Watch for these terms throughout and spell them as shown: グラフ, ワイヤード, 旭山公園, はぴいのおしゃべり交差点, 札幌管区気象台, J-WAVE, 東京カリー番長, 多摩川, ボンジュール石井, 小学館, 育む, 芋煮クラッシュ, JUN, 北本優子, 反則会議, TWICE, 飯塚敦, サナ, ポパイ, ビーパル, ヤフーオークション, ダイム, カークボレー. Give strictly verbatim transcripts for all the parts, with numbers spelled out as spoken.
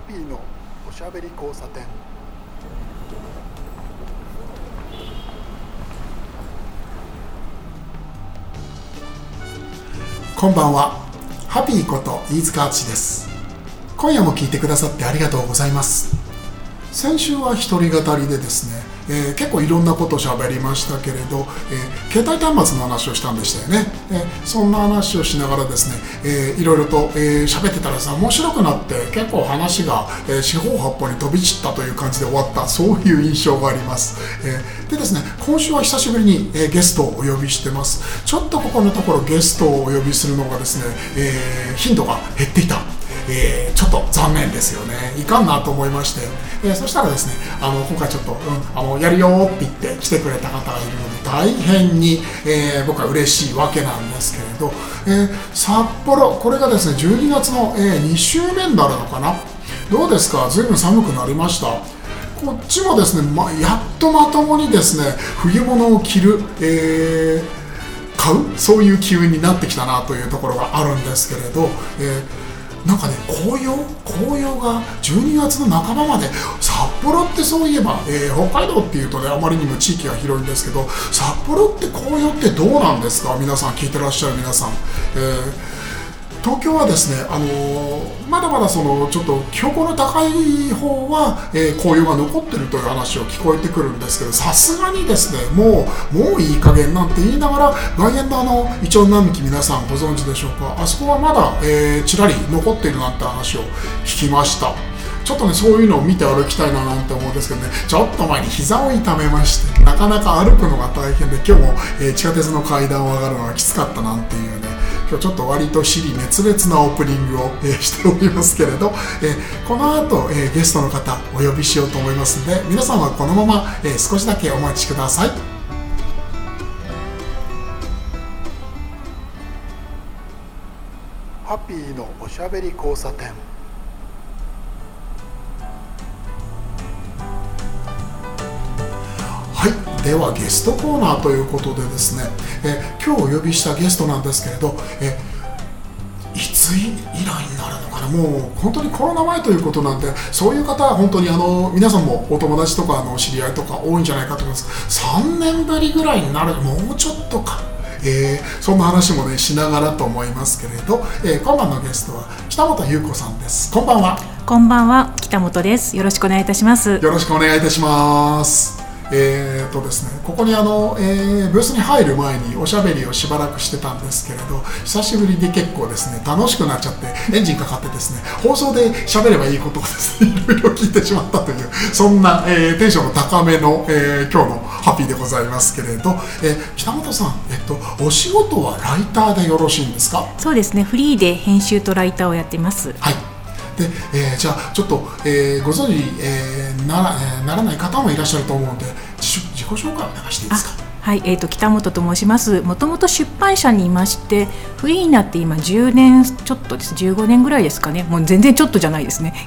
ハピーのおしゃべり交差点。こんばんは、ハピーこと飯塚敦です。今夜も聞いてくださってありがとうございます。先週は一人語りでですね、えー、結構いろんなことをしゃべりましたけれど、えー、携帯端末の話をしたんでしたよね。えー、そんな話をしながらですね、えー、いろいろとえー、喋ってたらさ、面白くなって結構話が、えー、四方八方に飛び散ったという感じで終わった、そういう印象があります。えー、でですね、今週は久しぶりに、えー、ゲストをお呼びしてます。ちょっとここのところゲストをお呼びするのがですね、えー、頻度が減っていた。えー、ちょっと残念ですよね。いかんなと思いまして、えー、そしたらですね、あの今回ちょっと、うん、あのやるよーって言って来てくれた方がいるので大変に、えー、僕は嬉しいわけなんですけれど、えー、札幌、これがですねじゅうにがつの、えー、に週目になるのかな。どうですか、ずいぶん寒くなりました。こっちもですね、ま、やっとまともにですね冬物を着る、えー、買う、そういう機運になってきたなというところがあるんですけれど、えーなんかね、紅葉、紅葉がじゅうにがつの半ばまで、札幌ってそういえば、えー、北海道っていうとね、あまりにも地域が広いんですけど、札幌って紅葉ってどうなんですか、皆さん、聞いてらっしゃる皆さん。えー東京はですね、あのー、まだまだそのちょっと標高の高い方は、えー、紅葉が残ってるという話を聞こえてくるんですけど、さすがにですね、もうもういい加減なんて言いながら、外苑のあのイチョウ並木、皆さんご存知でしょうか。あそこはまだ、えー、ちらり残っているなんて話を聞きました。ちょっとね、そういうのを見て歩きたいななんて思うんですけどね、ちょっと前に膝を痛めまして、なかなか歩くのが大変で、今日も、えー、地下鉄の階段を上がるのがきつかったなんていうね、今日ちょっと割と尻滅裂なオープニングを、えー、しておりますけれど、えー、この後、えー、ゲストの方お呼びしようと思いますので、皆さんはこのまま、えー、少しだけお待ちください。ハッピーのおしゃべり交差点。はい、ではゲストコーナーということでですね、え今日お呼びしたゲストなんですけれど、えいつ以来になるのかな、もう本当にコロナ前ということなんで、そういう方は本当にあの皆さんもお友達とかあの知り合いとか多いんじゃないかと思います。さんねんぶりぐらいになる、もうちょっとか、えー、そんな話もねしながらと思いますけれど、えー、今晩のゲストは北本優子さんです。こんばんは。こんばんは、北本です。よろしくお願いいたします。よろしくお願いいたします。えーとですね、ここにあの、えー、ブースに入る前におしゃべりをしばらくしてたんですけれど、久しぶりで結構ですね楽しくなっちゃってエンジンかかってですね、放送でしゃべればいいことをですねいろいろ聞いてしまったという、そんな、えー、テンションの高めの、えー、今日のハッピーでございますけれど、えー、北本さん、えっと、お仕事はライターでよろしいんですか。そうですね、フリーで編集とライターをやってます。はい。でえー、じゃあちょっと、えー、ご存知、えー、なら、えー、ならない方もいらっしゃると思うんで、自己紹介をお願いしていいですか。はい、えーと、北本と申します。もともと出版社にいまして、フリーになって今じゅうねんちょっとです、じゅうごねんぐらいですかね。もう全然ちょっとじゃないですね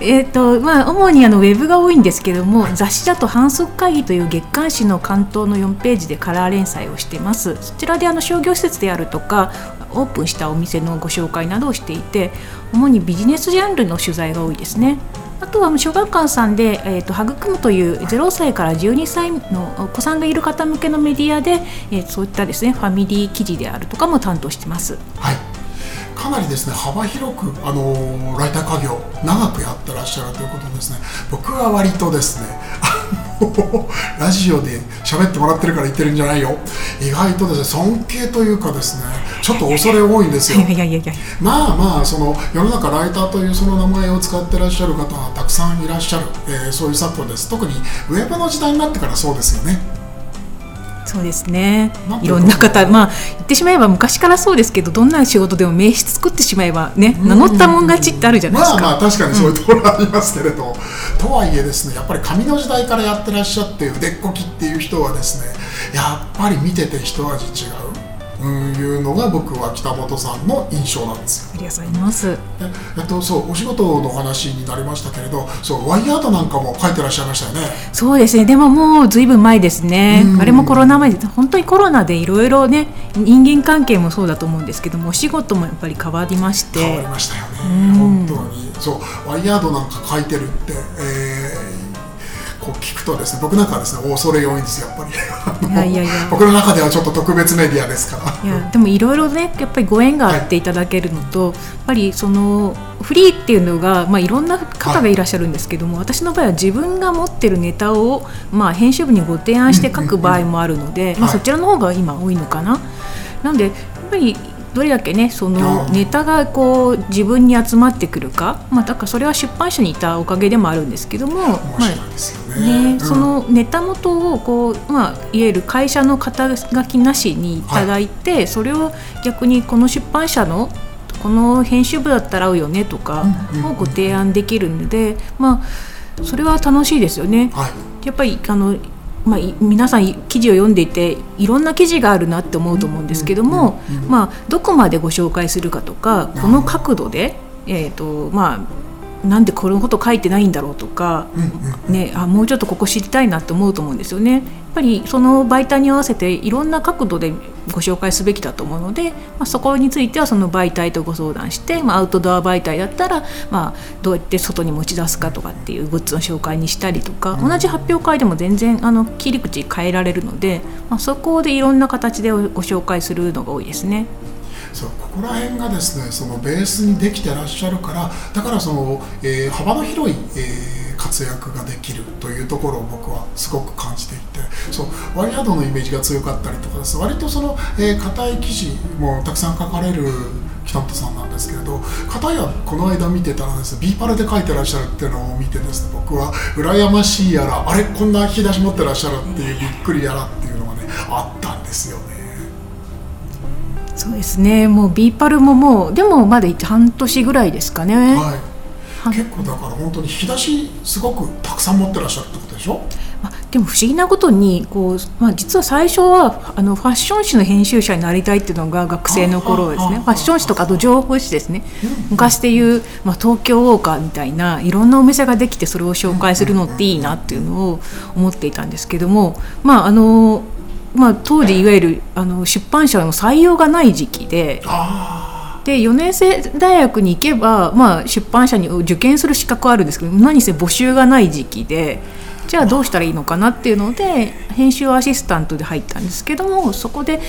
えと、まあ、主にあのウェブが多いんですけども、はい、雑誌だと反則会議という月刊誌の関東のよんページでカラー連載をしています。そちらであの商業施設であるとかオープンしたお店のご紹介などをしていて、主にビジネスジャンルの取材が多いですね。あとは小学館さんで、えーと、育むというゼロさいからじゅうにさいのお子さんがいる方向けのメディアで、えー、そういったですねファミリー記事であるとかも担当してます。はい、かなりですね幅広く、あのー、ライター家業長くやってらっしゃるということですね。僕は割とですねラジオで喋ってもらってるから言ってるんじゃないよ。意外とですね尊敬というかですね、ちょっと恐れ多いんですよ。いやいやいやいや、まあまあその世の中ライターというその名前を使ってらっしゃる方はたくさんいらっしゃる、えー、そういう昨今です。特にウェブの時代になってからそうですよね。そうですね、いろんな方、まあ、言ってしまえば昔からそうですけど、どんな仕事でも名刺作ってしまえば、ね、名乗ったもん勝ちってあるじゃないですか。まあ、まあ確かにそういうところはありますけれど、うん、とはいえですね、やっぱり紙の時代からやってらっしゃって腕っこきっていう人はですね、やっぱり見てて一味違う、いうのが僕は北本さんの印象なんですよ。ありがとうございます。えっと、そうお仕事のお話になりましたけれど、そうワイヤードなんかも書いてらっしゃいましたよね。そうですね、でももうずいぶん前ですね。あれもコロナ前で、本当にコロナでいろいろね、人間関係もそうだと思うんですけども、お仕事もやっぱり変わりまして。変わりましたよね、本当に。そうワイヤードなんか書いてるって、えー聞くとですね、僕なんかはですね、恐れ多いんですよ、やっぱり。いやいやいや僕の中ではちょっと特別メディアですから。いやでもいろいろね、やっぱりご縁があっていただけるのと、はい、やっぱりそのフリーっていうのが、まあ、いろんな方がいらっしゃるんですけども、はい、私の場合は自分が持ってるネタを、まあ、編集部にご提案して書く場合もあるので、うんうんうん、まあ、そちらの方が今多いのかな、はい、なんでやっぱりどれだけね、そのネタがこう自分に集まってくるか、まあ、だからそれは出版社にいたおかげでもあるんですけども、面白いですよね、まあね、うん、そのネタ元をこう、まあ、いわゆる会社の肩書きなしにいただいて、はい、それを逆にこの出版社のこの編集部だったら合うよねとかをご提案できるので、うんうんうん、まあ、それは楽しいですよね、はい、やっぱりあの、まあ、皆さん記事を読んでいていろんな記事があるなって思うと思うんですけども、まあ、どこまでご紹介するかとか、この角度で、えーとまあ、なんでこのこと書いてないんだろうとか、ね、あもうちょっとここ知りたいなって思うと思うんですよね。やっぱりその媒体に合わせていろんな角度でご紹介すべきだと思うので、まあ、そこについてはその媒体とご相談して、まあ、アウトドア媒体だったら、まあ、どうやって外に持ち出すかとかっていうグッズの紹介にしたりとか、うん、同じ発表会でも全然あの切り口変えられるので、まあ、そこでいろんな形でご紹介するのが多いですね。そうここら辺がですね、そのベースにできてらっしゃるから、だからその、えー、幅の広い、えー、活躍ができるというところを僕はすごく感じていて、そうワイヤードのイメージが強かったりとかです、割とその、えー、硬い記事もたくさん書かれる北本さんなんですけれど、片やこの間見てたらですね、ビーパルで書いてらっしゃるっていうのを見てですね、僕は羨ましいやら、あれこんな引き出し持ってらっしゃるっていうびっくりやらっていうのがね、あったんですよね。そうですね、もうビーパルももうでもまだ半年ぐらいですかね、はい、結構だから本当に引き出しすごくたくさん持ってらっしゃるってことでしょ。まあ、でも不思議なことにこう、まあ、実は最初はあのファッション誌の編集者になりたいっていうのが学生の頃ですね。ファッション誌とかあと情報誌ですね、昔でいう、まあ、東京ウォーカーみたいないろんなお店ができてそれを紹介するのっていいなっていうのを思っていたんですけども、まああのまあ、当時いわゆるあの出版社の採用がない時期 で, でよねん生大学に行けば、まあ、出版社に受験する資格はあるんですけど、何せ募集がない時期で、じゃあどうしたらいいのかなっていうので編集アシスタントで入ったんですけども、そこで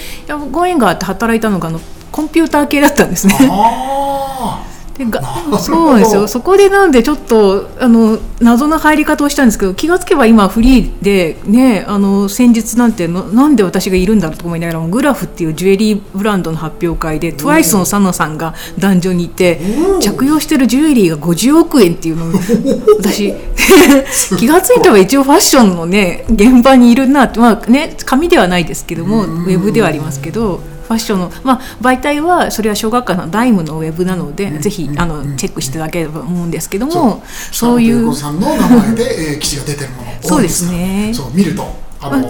ご縁があって働いたのがあのコンピューター系だったんですね。あでがそうですよ。そこでなんでちょっとあの謎の入り方をしたんですけど、気がつけば今フリーで、ね、あの先日なんてのなんで私がいるんだろうと思いながらも、グラフっていうジュエリーブランドの発表会で トゥワイス のサナさんが壇上にいて、着用してるジュエリーがごじゅうおくえんっていうのを私気がついたら一応ファッションの、ね、現場にいるなって、まあね、紙ではないですけどもウェブではありますけど、ファッションの、まあ、媒体はそれは小学館のダイムのウェブなので、うん、ぜひあの、うん、チェックしていただければと思うんですけども、そういうさんの名前で、えー、記事が出てるもの多いですから、そうですね、そう見るとあのーま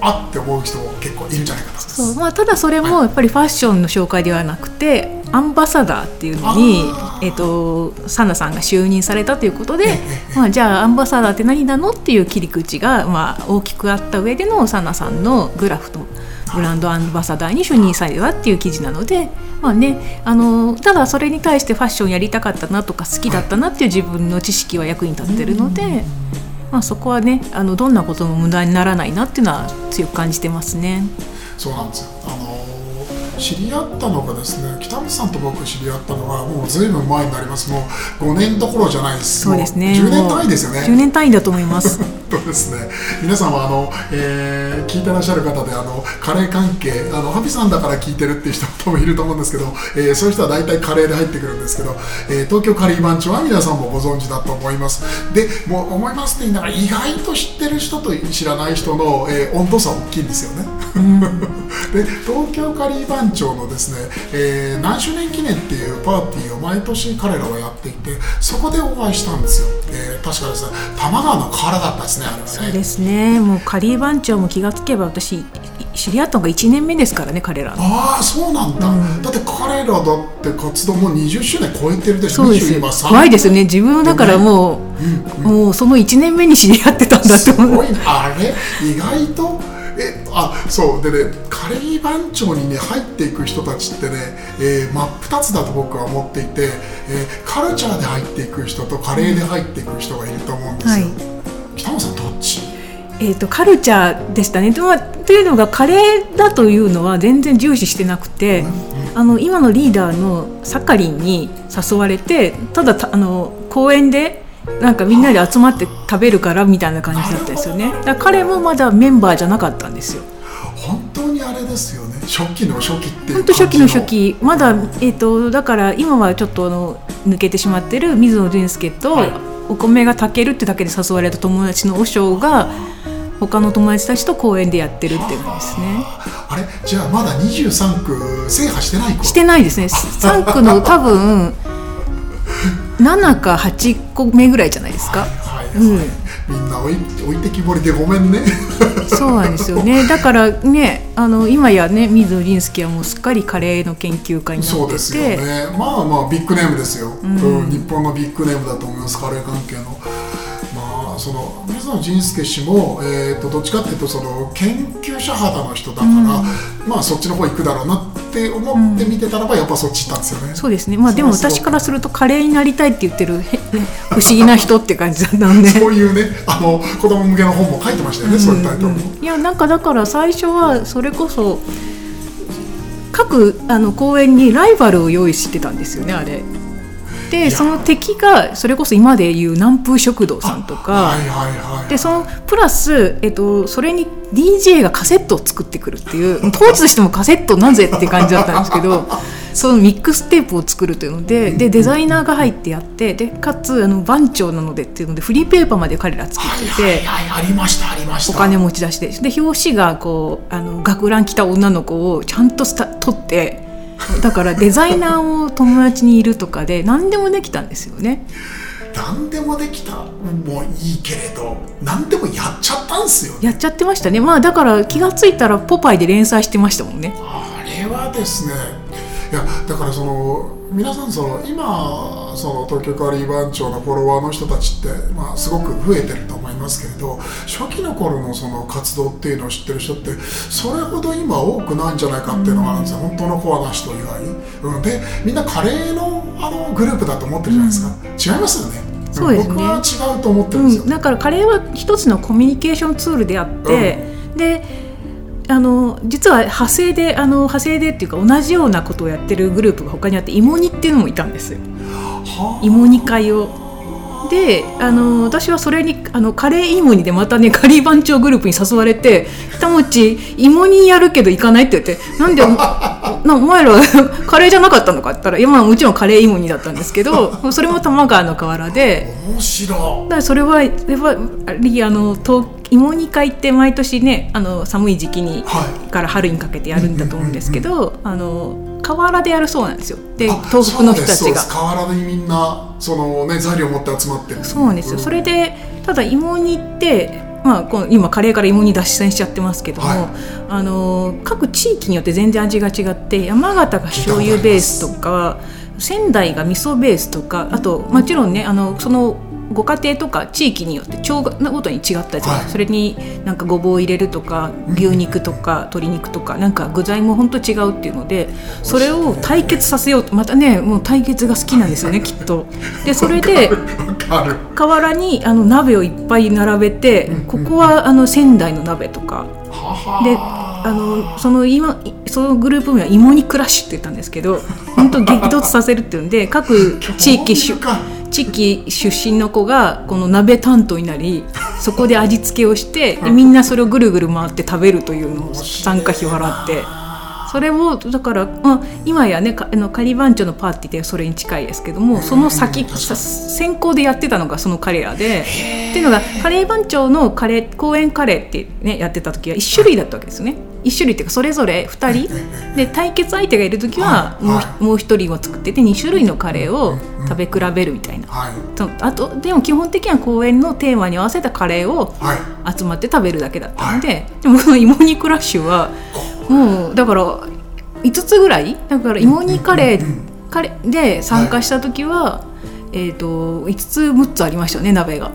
ああって思う人も結構いるんじゃないかな。そう、まあ、ただそれもやっぱりファッションの紹介ではなくて、はい、アンバサダーっていうのに、えー、とサナさんが就任されたということで、ええ、まあ、じゃあアンバサダーって何なのっていう切り口が、まあ、大きくあった上でのサナさんのグラフとブランドアンバサダーに就任されたっていう記事なので、まあね、あのただそれに対してファッションやりたかったなとか好きだったなっていう自分の知識は役に立ってるので、はい、まあ、そこはね、あのどんなことも無駄にならないなっていうのは強く感じてますね。そうなんですよ、あのー、知り合ったのがですね、北本さんと僕知り合ったのはもうずいぶん前になります。もうごねんどころじゃないです。そうですね、じゅうねん単位ですよね。じゅうねん単位だと思いますそうですね、皆さんはあの、えー、聞いてらっしゃる方であのカレー関係、あのハビさんだから聞いてるっていう人も多分いると思うんですけど、えー、そういう人は大体カレーで入ってくるんですけど、えー、東京カリー番長は皆さんもご存知だと思います。でもう思いますって言いながら、意外と知ってる人と知らない人の、えー、温度差大きいんですよねで東京カリー番長のですね、えー、何周年記念っていうパーティーを毎年彼らはやっていて、そこでお会いしたんですよ、えー、確かですね、多摩川の河原だったんですね。そうですね、もうカリー番長も気がつけば私知り合ったのがいちねんめですからね、彼らの。ああ、そうなんだ、うん、だって彼らだって活動もにじゅっしゅうねん超えてるでしょ。そうですよ、怖いですよね、自分だからもう、うんうん、もうそのいちねんめに知り合ってたんだと思う。すごい、あれ意外とえあそうでね、カレー番長に、ね、入っていく人たちってね、えー、真っ二つだと僕は思っていて、えー、カルチャーで入っていく人とカレーで入っていく人がいると思うんですよ、はい、北野さんどっち？えーと、カルチャーでしたね。というのがカレーだというのは全然重視してなくて、うんうん、あの今のリーダーのサカリンに誘われて、ただたあの公園でなんかみんなで集まって食べるからみたいな感じだったですよね。だから彼もまだメンバーじゃなかったんですよ。本当にあれですよね、初期の初期っていう感じの、本当初期の初期まだ、えーと、だから今はちょっとあの抜けてしまってる水野純介と、お米が炊けるってだけで誘われた友達の和尚が他の友達たちと公園でやってるっていうんですね。あれじゃあまだにじゅうさんく制覇してない子？してないですね。さんくの多分ななかはちこめぐらいじゃないですか、はいはいはい、うん、みんな置 い, 置いてきぼりでごめんねそうなんですよね。だからね、あの今やね、水野倫介はもうすっかりカレーの研究家になってて、そうですよね、まあまあビッグネームですよ、うんうん、日本のビッグネームだと思います、カレー関係の。まあその水野倫介氏も、えー、とどっちかっていうとその研究者肌の人だから、うん、まあそっちの方行くだろうなって思って見てたらば、やっぱそっち行ったんですよね、うん、そうですね、まあ、でも私からするとカレーになりたいって言ってる不思議な人って感じなんでそういうね、あの子供向けの本も書いてましたよね、うんうんうん、そういったりとも。いやなんかだから最初はそれこそ各あの公演にライバルを用意してたんですよね、あれで。その敵がそれこそ今でいう南風食堂さんとか、はいはいはいはい、でそのプラス、えっと、それに ディージェー がカセットを作ってくるっていう、当時としてもカセットなぜって感じだったんですけどそのミックステープを作るというの で, でデザイナーが入ってやって、でかつあの番長なのでっていうのでフリーペーパーまで彼ら作ってて、はいはいはい、ありましたありました。お金持ち出して、で表紙がこうあの学ラン着た女の子をちゃんと撮って、だからデザイナーを友達にいるとかで何でもできたんですよね。何でもできたもういいけれど、何でもやっちゃったんですよ、ね、やっちゃってましたね。まあだから気がついたらポパイで連載してましたもんね。あれはですね、いやだからその皆さんその今その東京カリー番長のフォロワーの人たちって、まあ、すごく増えてると思いますけれど、初期の頃のその活動っていうのを知ってる人ってそれほど今多くないんじゃないかっていうのがあるんですよ、本当のコアな人以外、うん、でみんなカレー の, あのグループだと思ってるじゃないですか、うん、違いますよね。そうですね、僕は違うと思ってるんですよ、うん、だからカレーは一つのコミュニケーションツールであって、うん、であの実は派生であの派生でっていうか同じようなことをやってるグループが他にあって、芋煮っていうのもいたんですよ。芋煮会をであの私はそれにあのカレー芋煮でまたねカリー番長グループに誘われて、北持芋煮やるけど行かないって言って、なんで お, なお前らカレーじゃなかったのかって言ったら、いや、まあ、もちろんカレー芋煮だったんですけど、それも玉川の河原で面白い。だそれはやっぱりあの東京芋煮会って毎年ね、あの寒い時期に、はい、から春にかけてやるんだと思うんですけど、うんうんうん、あの河原でやるそうなんですよ。で東北の人たちが河原にみんなその、ね、材料を持って集まってる。そうなんですよ、うん、それでただ芋煮って、まあ、この今カレーから芋煮脱線しちゃってますけども、はい、あの各地域によって全然味が違って、山形が醤油ベースとか仙台が味噌ベースとか、あともちろんねあのそのご家庭とか地域によって調がごとに違ったり、はい、それになんかごぼうを入れるとか牛肉とか鶏肉とかなんか具材も本当違うっていうので、それを対決させようと、またねもう対決が好きなんですよねきっと。でそれで河原にあの鍋をいっぱい並べて、ここはあの仙台の鍋とかで、あのその今そのグループ名は芋煮クラッシュって言ったんですけど、本当激突させるっていうんで、各地域出地域出身の子がこの鍋担当になり、そこで味付けをしてでみんなそれをぐるぐる回って食べるというのを参加費を払って、それをだから、まあ、今やねかあのカリー番長のパーティーでそれに近いですけども、その先先行でやってたのがその彼らで、っていうのがカレー番長のカレー公園カレーって、ね、やってた時はいち種類だったわけですね。いち種類っていうかそれぞれふたりで対決相手がいるときはもう、はい、もうひとりを作っててに種類のカレーを食べ比べるみたいな、はい、あとでも基本的には公演のテーマに合わせたカレーを集まって食べるだけだったので、はい、でもその芋煮クラッシュはもうだからいつつぐらいだから芋煮カレー、カレーで参加したときは、はいえー、といつつむっつありましたよね鍋が。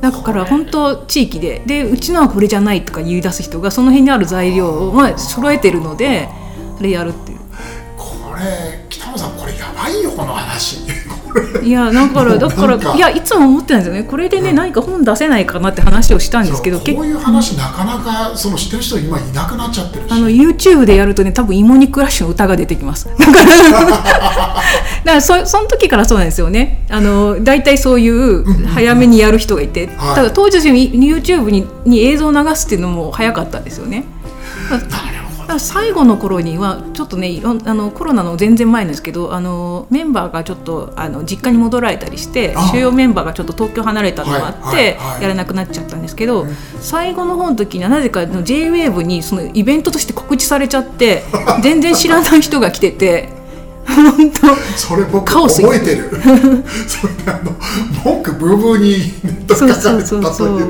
だから本当地域ででうちのはこれじゃないとか言い出す人がその辺にある材料をまあ揃えてるのでそれやるっていう。これ北野さんこれやばいよこの話いやだからだからいやいつも思ってないんですよねこれでね、うん、何か本出せないかなって話をしたんですけどこういう話なかなかその知ってる人今いなくなっちゃってるしあの YouTube でやるとね多分芋煮クラッシュの歌が出てきますだからだから そ, その時からそうなんですよねあのだいたいそういう早めにやる人がいて、うんうんうん、ただ当時 YouTube に, に映像を流すっていうのも早かったんですよねだから最後の頃にはちょっとねあのコロナの全然前なんですけどあのメンバーがちょっとあの実家に戻られたりして主要メンバーがちょっと東京離れたのがあって、はいはいはい、やれなくなっちゃったんですけど、うん、最後の方の時にはなぜか ジェイウェーブ にそのイベントとして告知されちゃって全然知らない人が来てて本当それ僕覚えてるそれあの文句ブーブーに書かされたというそうそうそうそ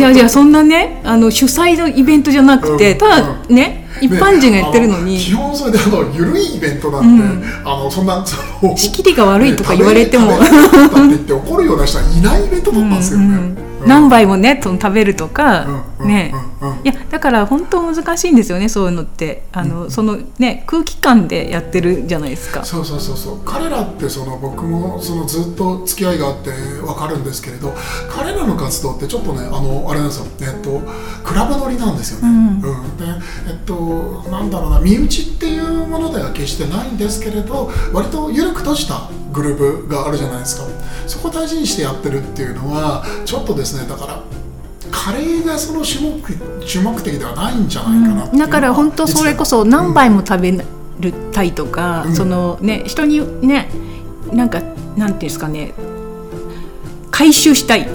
ういやいやそんなねあの主催のイベントじゃなくて、うん、ただね、うん、一般人がやってるのに、ね、基本それであの緩いイベントなんで、うん、あのそんなその仕切りが悪いとか言われても食べるって言って怒るような人はいないイベントだったんですよね、うんうんうん、何杯もね食べるとか、うんねうんうんうん、いやだから本当難しいんですよねそういうのってあの、うん、そのね空気感でやってるじゃないですかそうそうそうそう彼らってその僕もそのずっと付き合いがあって分かるんですけれど彼らの活動ってちょっとねあのあれなんですよ、えっと、クラブ乗りなんですよね、うんうん、でえっとなんだろうな身内っていうものでは決してないんですけれど割と緩く閉じたグループがあるじゃないですかそこを大事にしてやってるっていうのはちょっとですねだからカレーがその主目、主目的ではないんじゃないかなっていう、うん、だから本当それこそ何杯も食べるたいとか、うん、そのね人にねなんかなんていうんですかね回収したい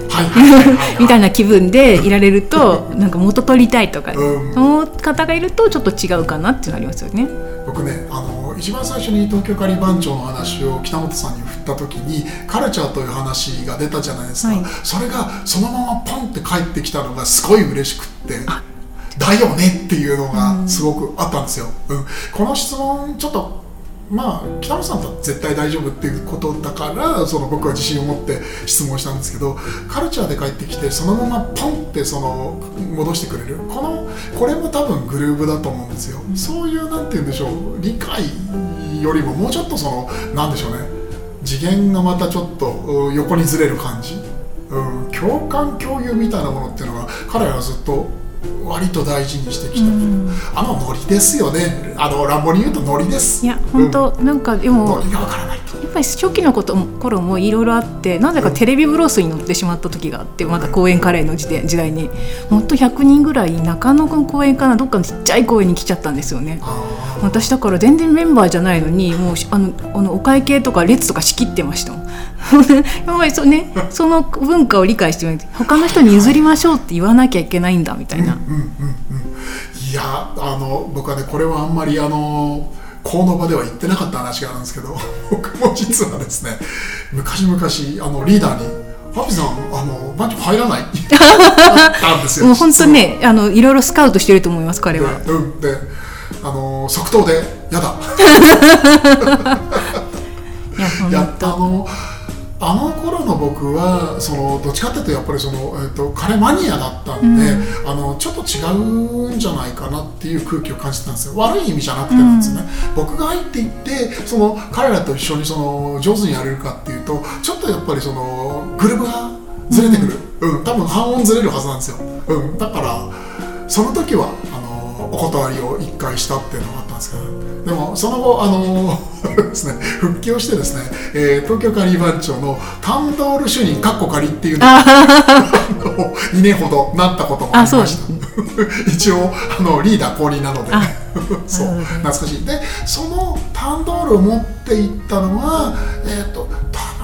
みたいな気分でいられるとなんか元取りたいとか、うん、その方がいるとちょっと違うかなってなりますよね。僕ねあの一番最初に東京カリー番長の話を北本さんに振った時にカルチャーという話が出たじゃないですか、はい、それがそのままポンって帰ってきたのがすごい嬉しくってだよねっていうのがすごくあったんですよ、うん、この質問ちょっとまあ、北野さんとは絶対大丈夫っていうことだからその僕は自信を持って質問したんですけどカルチャーで帰ってきてそのままポンってその戻してくれるこのこれも多分グルーヴだと思うんですよそういうなんて言うんでしょう理解よりももうちょっとそのなんでしょうね次元がまたちょっと横にずれる感じ、うん、共感共有みたいなものっていうのが彼らはずっと割と大事にしてきた、うん、あのノリですよねあの乱暴に言うとノリですいや本当、うん、なんかでもノリがわからないとやっぱり初期のこと頃もいろいろあってなぜかテレビブロースに乗ってしまった時があって、うん、また公演カレーの時代にもっとひゃくにんぐらい中野の公演かなどっかのちっちゃい公演に来ちゃったんですよね私だから全然メンバーじゃないのにもうあのあのお会計とか列とか仕切ってましたもんやばいそうね、その文化を理解してみる他の人に譲りましょうって言わなきゃいけないんだみたいな、うんうんうん、いやあの僕はねこれはあんまりあのこの場では言ってなかった話があるんですけど僕も実はですね昔々あのリーダーにハピさんあのバンチョ入らないって言ったんですよもう本当にねあのいろいろスカウトしてると思います彼はで、うん、であの即答でやだいや本当やあのあの頃の僕はそのどっちかっていうとやっぱりその、えー、とカレーマニアだったんで、うん、あのちょっと違うんじゃないかなっていう空気を感じてたんですよ悪い意味じゃなくてなんですね、うん、僕が入っていってその彼らと一緒にその上手にやれるかっていうとちょっとやっぱりそのグルーヴがずれてくる、うんうん、多分半音ずれるはずなんですよ、うん、だからその時はあのお断りを一回したっていうのがあったんですけどでもその後、あのーですね、復帰をしてですね、えー、東京カリー番長の担当主任カッコカリっていうのがにねんほどなったこともありました一応あのリーダー公認なのでそう懐かしいでその担当を持っていったのは、えー、と多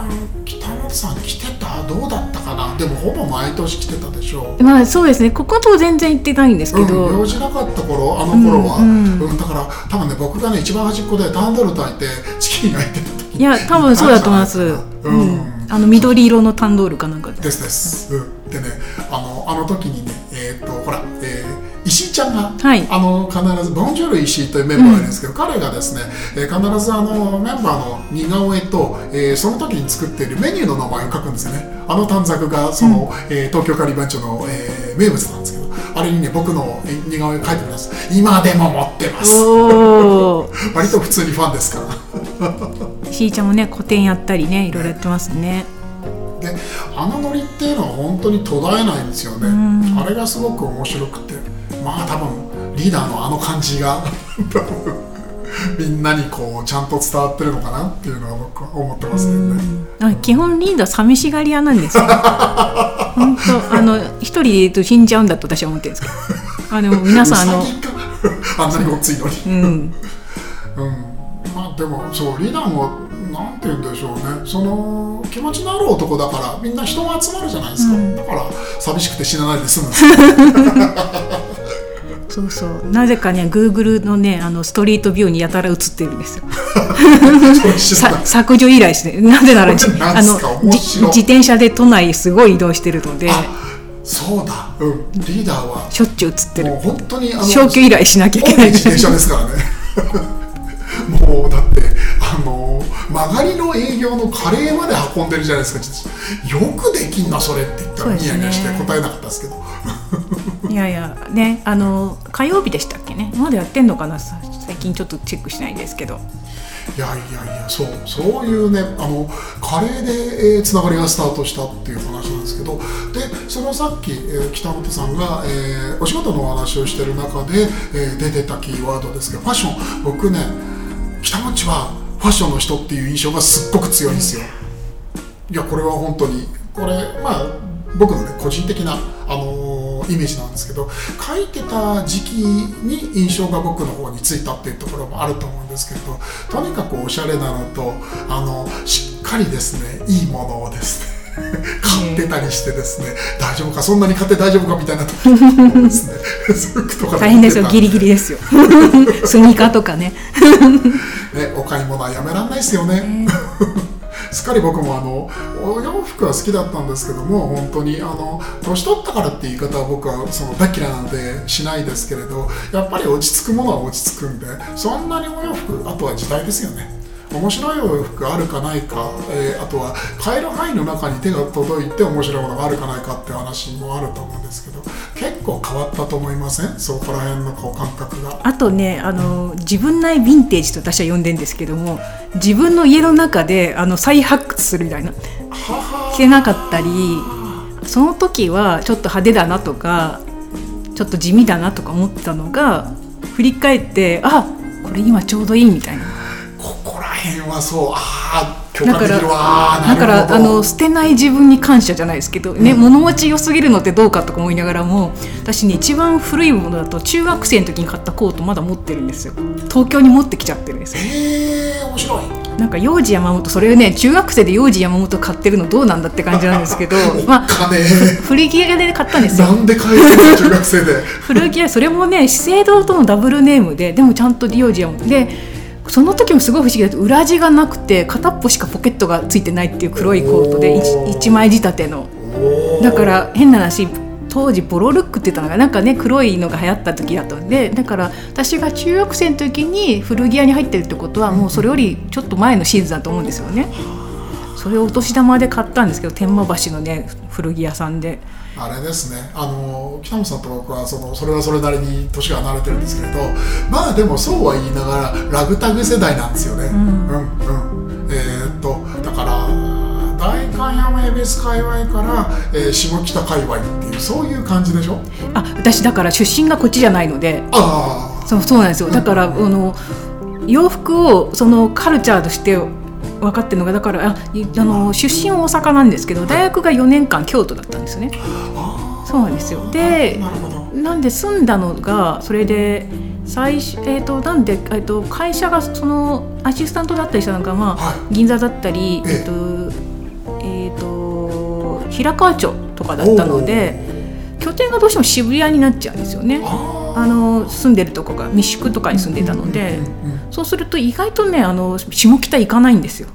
分北本さん来てた？どうだったかな？でもほぼ毎年来てたでしょう。まあそうですね、ここと全然行ってないんですけど、うん、用事なかった頃、あの頃は、うんうんうん、だから多分ね、僕がね一番端っこでタンドル炊いてチキン焼いてた時、いや多分そうだと思います。うん、うん、あの緑色のタンドルかなんかですですです、うん、でね、あの、あの時にね、えー、っとほら、えー石井ちゃんが、はい、あの必ずボンジュール石井というメンバーがいるんですけど、うん、彼がですね、えー、必ずあのメンバーの似顔絵と、えー、その時に作っているメニューの名前を書くんですよね。あの短冊がその、うん、えー、東京カリー番長の、えー、名物なんですけど、あれにね僕の似顔絵を書いてみます。今でも持ってます。お割と普通にファンですから石井ちゃんもね、個展やったりね、いろいろやってますね。であのノリっていうのは本当に途絶えないんですよね、うん、あれがすごく面白くて、まあ多分リーダーのあの感じがみんなにこうちゃんと伝わってるのかなっていうのは僕は思ってますけどね。あ、基本リーダー寂しがり屋なんですよ。本当あの一人で言うと死んじゃうんだと私は思ってるんですけど、あでも皆さんあのあんなにごっついのに、うんうん、まあでもそうリーダーもなんて言うんでしょうね、その気持ちのある男だからみんな人が集まるじゃないですか、うん、だから寂しくて死なないで済むんですよ。そうそう、なぜかね Google のねあのストリートビューにやたら映ってるんですよ。削除依頼して、なぜならあの 自, 自転車で都内すごい移動してるので、そうだ、うん、リーダーはしょっちゅう映ってる。もう本当にあの消去依頼しなきゃいけない自転車ですからね。もうだってあの曲がりの営業のカレーまで運んでるじゃないですか。よくできんなそれって言ったらニヤニヤして答えなかったですけど。いやいやね、あの火曜日でしたっけね、まだやってんのかな、最近ちょっとチェックしないんですけど。いやいやいや、そうそういうね、あのカレーで、えー、つながりがスタートしたっていう話なんですけど、でそのさっき、えー、北本さんが、えー、お仕事のお話をしてる中で、えー、出てたキーワードですけど、ファッション、僕ね北本はファッションの人っていう印象がすっごく強いんですよ。いやこれは本当にこれまあ僕のね個人的なあのイメージなんですけど、書いてた時期に印象が僕の方についたっていうところもあると思うんですけど、とにかくおしゃれなのと、あのしっかりですねいいものをですね買ってたりしてですね、大丈夫かそんなに買って大丈夫かみたいなところですね。とか大変ですよ、ギリギリですよ。スニーカーとか ね, ねお買い物はやめらんないですよね。すっかり僕もあのお洋服は好きだったんですけども、本当にあの年取ったからって言い方は僕はその大嫌いなんでしないですけれど、やっぱり落ち着くものは落ち着くんで、そんなにお洋服、あとは時代ですよね。面白いお洋服あるかないか、えー、あとは買える範囲の中に手が届いて面白いものがあるかないかって話もあると思うんですけど、結構変わったと思いません？そこら辺のこう感覚が。あとね、あの、うん、自分内ヴィンテージと私は呼んでるんですけども、自分の家の中であの再発掘するみたいな、着てなかったり、その時はちょっと派手だなとかちょっと地味だなとか思ってたのが、振り返ってあこれ今ちょうどいいみたいな。ここら辺はそう、ああ、共感できるわ。だから、だからあの捨てない自分に感謝じゃないですけどね、うん、物持ち良すぎるのってどうかとか思いながらも、私ね一番古いものだと中学生の時に買ったコートまだ持ってるんですよ。東京に持ってきちゃってるんですよ。へえ、面白い。なんか幼児山本、それをね中学生で幼児山本買ってるのどうなんだって感じなんですけど、まあ古着屋で買ったんですよ。なんで買えるの中学生で。古着屋、それもね資生堂とのダブルネームで、でもちゃんと幼児山本で。その時もすごい不思議だった。裏地がなくて片っぽしかポケットがついてないっていう黒いコートで 一, 一枚仕立ての。だから変な話、当時ボロルックって言ったのがなんかね黒いのが流行った時だったんで、だから私が中学生の時に古着屋に入ってるってことはもうそれよりちょっと前のシーズンだと思うんですよね。それをお年玉で買ったんですけど、天満橋のね古着屋さんで。あれですね、あの北本さんと僕は そ, のそれはそれなりに年が離れてるんですけれど、まあでもそうは言いながらラグタグ世代なんですよね、うんうんうん、えー、っとだから代官山恵比寿界隈から、えー、下北界隈っていうそういう感じでしょ。あ、私だから出身がこっちじゃないので。ああ、 そ, そうなんですよ。だから、うんうん、あの洋服をそのカルチャーとして分かってるのが、だからああの出身は大阪なんですけど、大学がよねんかん京都だったんですね。そうなんですよ。で、なんで住んだのがそれで最初、えーと、なんで、えーと、会社がそのアシスタントだったりしたのが、まあ、はい、銀座だったり、えーとえー、と平川町とかだったので拠点がどうしても渋谷になっちゃうんですよね。あの住んでるとこが三宿とかに住んでたので、うんうんうん、そうすると意外とねあの下北行かないんですよ。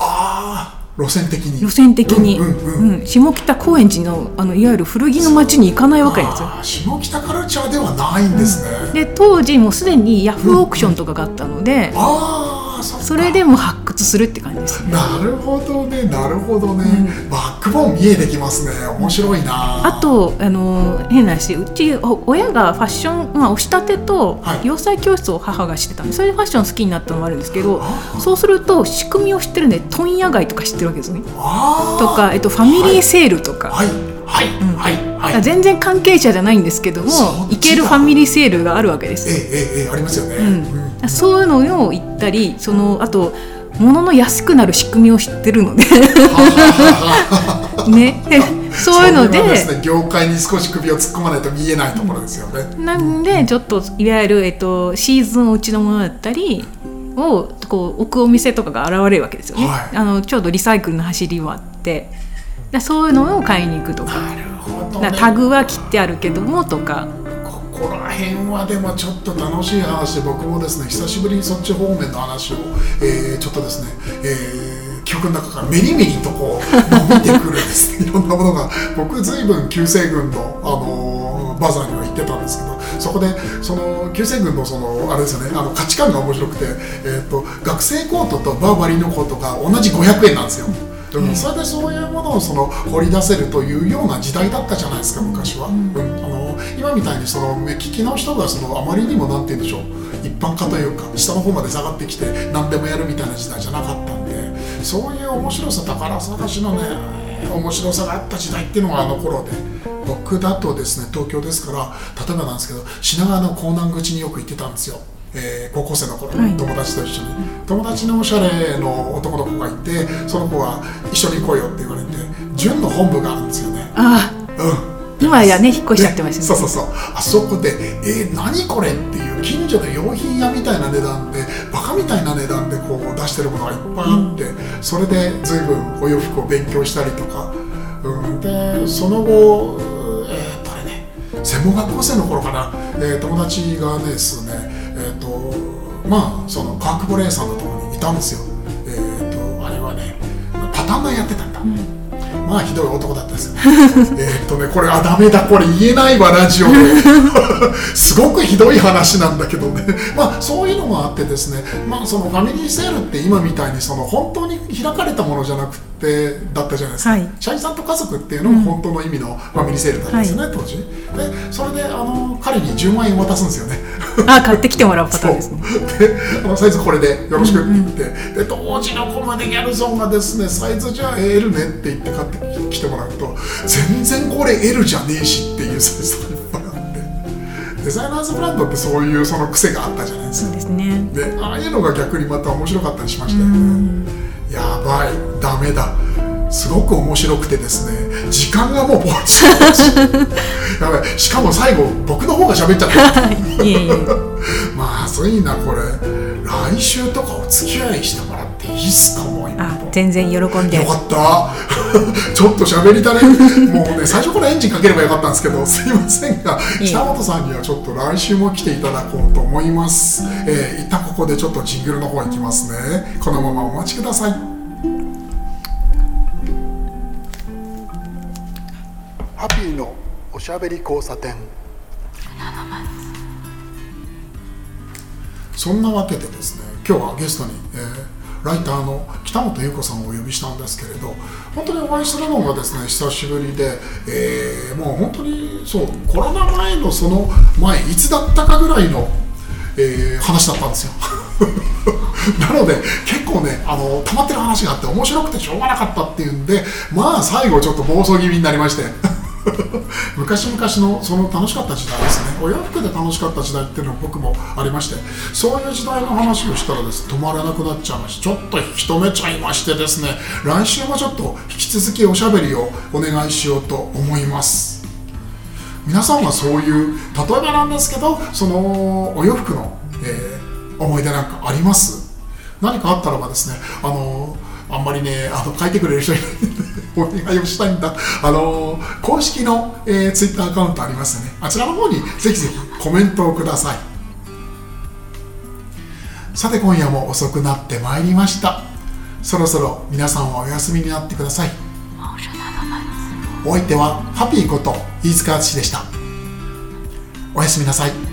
ああ路線的に路線的に、うんうんうんうん、下北高円寺 の, あのいわゆる古着の街に行かないわけですよ。あ下北カルチャーではないんですね、うん、で当時もうすでにヤフーオークションとかがあったので、うんうん、あ そ, それでも発掘するって感じですね。なるほどねなるほどね、うん、バックボーン見えてきますね。面白いな。あとあの変な話うち親がファッション、まあ、押し立てと洋裁教室を母がしてたんでそれでファッション好きになったのもあるんですけど、そうすると仕組みを知ってるんで問屋街とか知ってるわけですね。あとか、えっと、ファミリーセールとか、はいはいはいはいはいはい、全然関係者じゃないんですけども行けるファミリーセールがあるわけです。ええええありますよね、うんうん、そういうのを行ったりそのあと物の安くなる仕組みを知ってるのでね、そういうの で, ううです、ね、業界に少し首を突っ込まないと見えないところですよね、うん、なんでちょっといわゆる、えっと、シーズンおうちのものだったりをこう置くお店とかが現れるわけですよね、はい、あのちょうどリサイクルの走りもあってだそういうのを買いに行くとか、なるほどね、だタグは切ってあるけどもとかここら辺はでもちょっと楽しい話で僕もですね久しぶりにそっち方面の話を、えー、ちょっとですね、えー、記憶の中からメリメリとこう見てくるですねいろんなものが僕随分旧西軍の、あのー、バザーには行ってたんですけどそこでその旧西軍のそのあれですよねあの価値観が面白くて、えー、と学生コートとバーバリーのコートが同じごひゃくえんなんですよ。でもそれでそういうものをその掘り出せるというような時代だったじゃないですか昔は、うんうん、あの今みたいにその目利きの人がそのあまりにもなんて言うんでしょう一般化というか下の方まで下がってきて何でもやるみたいな時代じゃなかったんでそういう面白さ宝探しのね面白さがあった時代っていうのがあの頃で僕だとですね東京ですから例えばなんですけど品川の港南口によく行ってたんですよ。えー、高校生の頃友達と一緒に、はい、友達のおしゃれの男の子がいてその子は一緒に来いよって言われてジュンの本部があるんですよね。ああ、うん今やね引っ越しちゃってますね。そうそうそうあそこでえー、何これっていう近所の洋品屋みたいな値段でバカみたいな値段でこう出してるものがいっぱいあって、うん、それで随分お洋服を勉強したりとか、うん、でその後、えー、誰ね専門学校生の頃かな、えー、友達がですねえーとまあ、そのカークボレーさんのところにいたんですよ、えー、とあれはねパタンナやってたんだ、うん、まあひどい男だったんですよえっとねこれあダメだこれ言えないわラジオですごくひどい話なんだけどねまあそういうのもあってですね、まあ、そのファミリーセールって今みたいにその本当に開かれたものじゃなくてだったじゃないですか、はい、社員さんと家族っていうのも本当の意味のファミリーセールだったんですよね、はい、当時でそれであの彼にじゅうまんえん渡すんですよねあ買ってきてもらうパターンですね。であのサイズこれでよろしくって言って、うんうん、で当時の子までギャルゾンがですねサイズじゃ エル ねって言って買ってきてもらうと全然これ エル じゃねえしっていうサイズがいっぱいあってデザイナーズブランドってそういうその癖があったじゃないですか。そうですね。でああいうのが逆にまた面白かったりしましたよね、うん、やばいダメだすごく面白くてですね時間がもうぼちぼちやばいしかも最後僕の方が喋っちゃったいえいえまずいなこれ来週とかお付き合いしてもらっていいっすか。もうあ全然喜んでよかったちょっと喋りたねもうね最初からエンジンかければよかったんですけどすいませんが北本さんにはちょっと来週も来ていただこうと思います、えー、一旦ここでちょっとジングルの方行きますね。このままお待ちください。ハッピーのおしゃべり交差点。そんなわけでですね今日はゲストに、えー、ライターの北本裕子さんをお呼びしたんですけれど本当にお会いするのがですね久しぶりで、えー、もう本当にそうコロナ前のその前いつだったかぐらいの、えー、話だったんですよなので結構ねあの溜まってる話があって面白くてしょうがなかったっていうんでまあ最後ちょっと暴走気味になりまして昔々のその楽しかった時代ですねお洋服で楽しかった時代っていうのも僕もありましてそういう時代の話をしたらです止まらなくなっちゃいましてちょっと引き止めちゃいましてですね来週もちょっと引き続きおしゃべりをお願いしようと思います。皆さんはそういう例えばなんですけどそのお洋服の、えー、思い出なんかあります？何かあったらばですねあのあんまりね、あの書いてくれる人いないのでお願いをしたいんだ。あの公式の、えー、ツイッターアカウントありますね。あちらの方にぜひぜひコメントをください。さて今夜も遅くなってまいりました。そろそろ皆さんはお休みになってください。お相手はハッピーこと飯塚敦でした。おやすみなさい。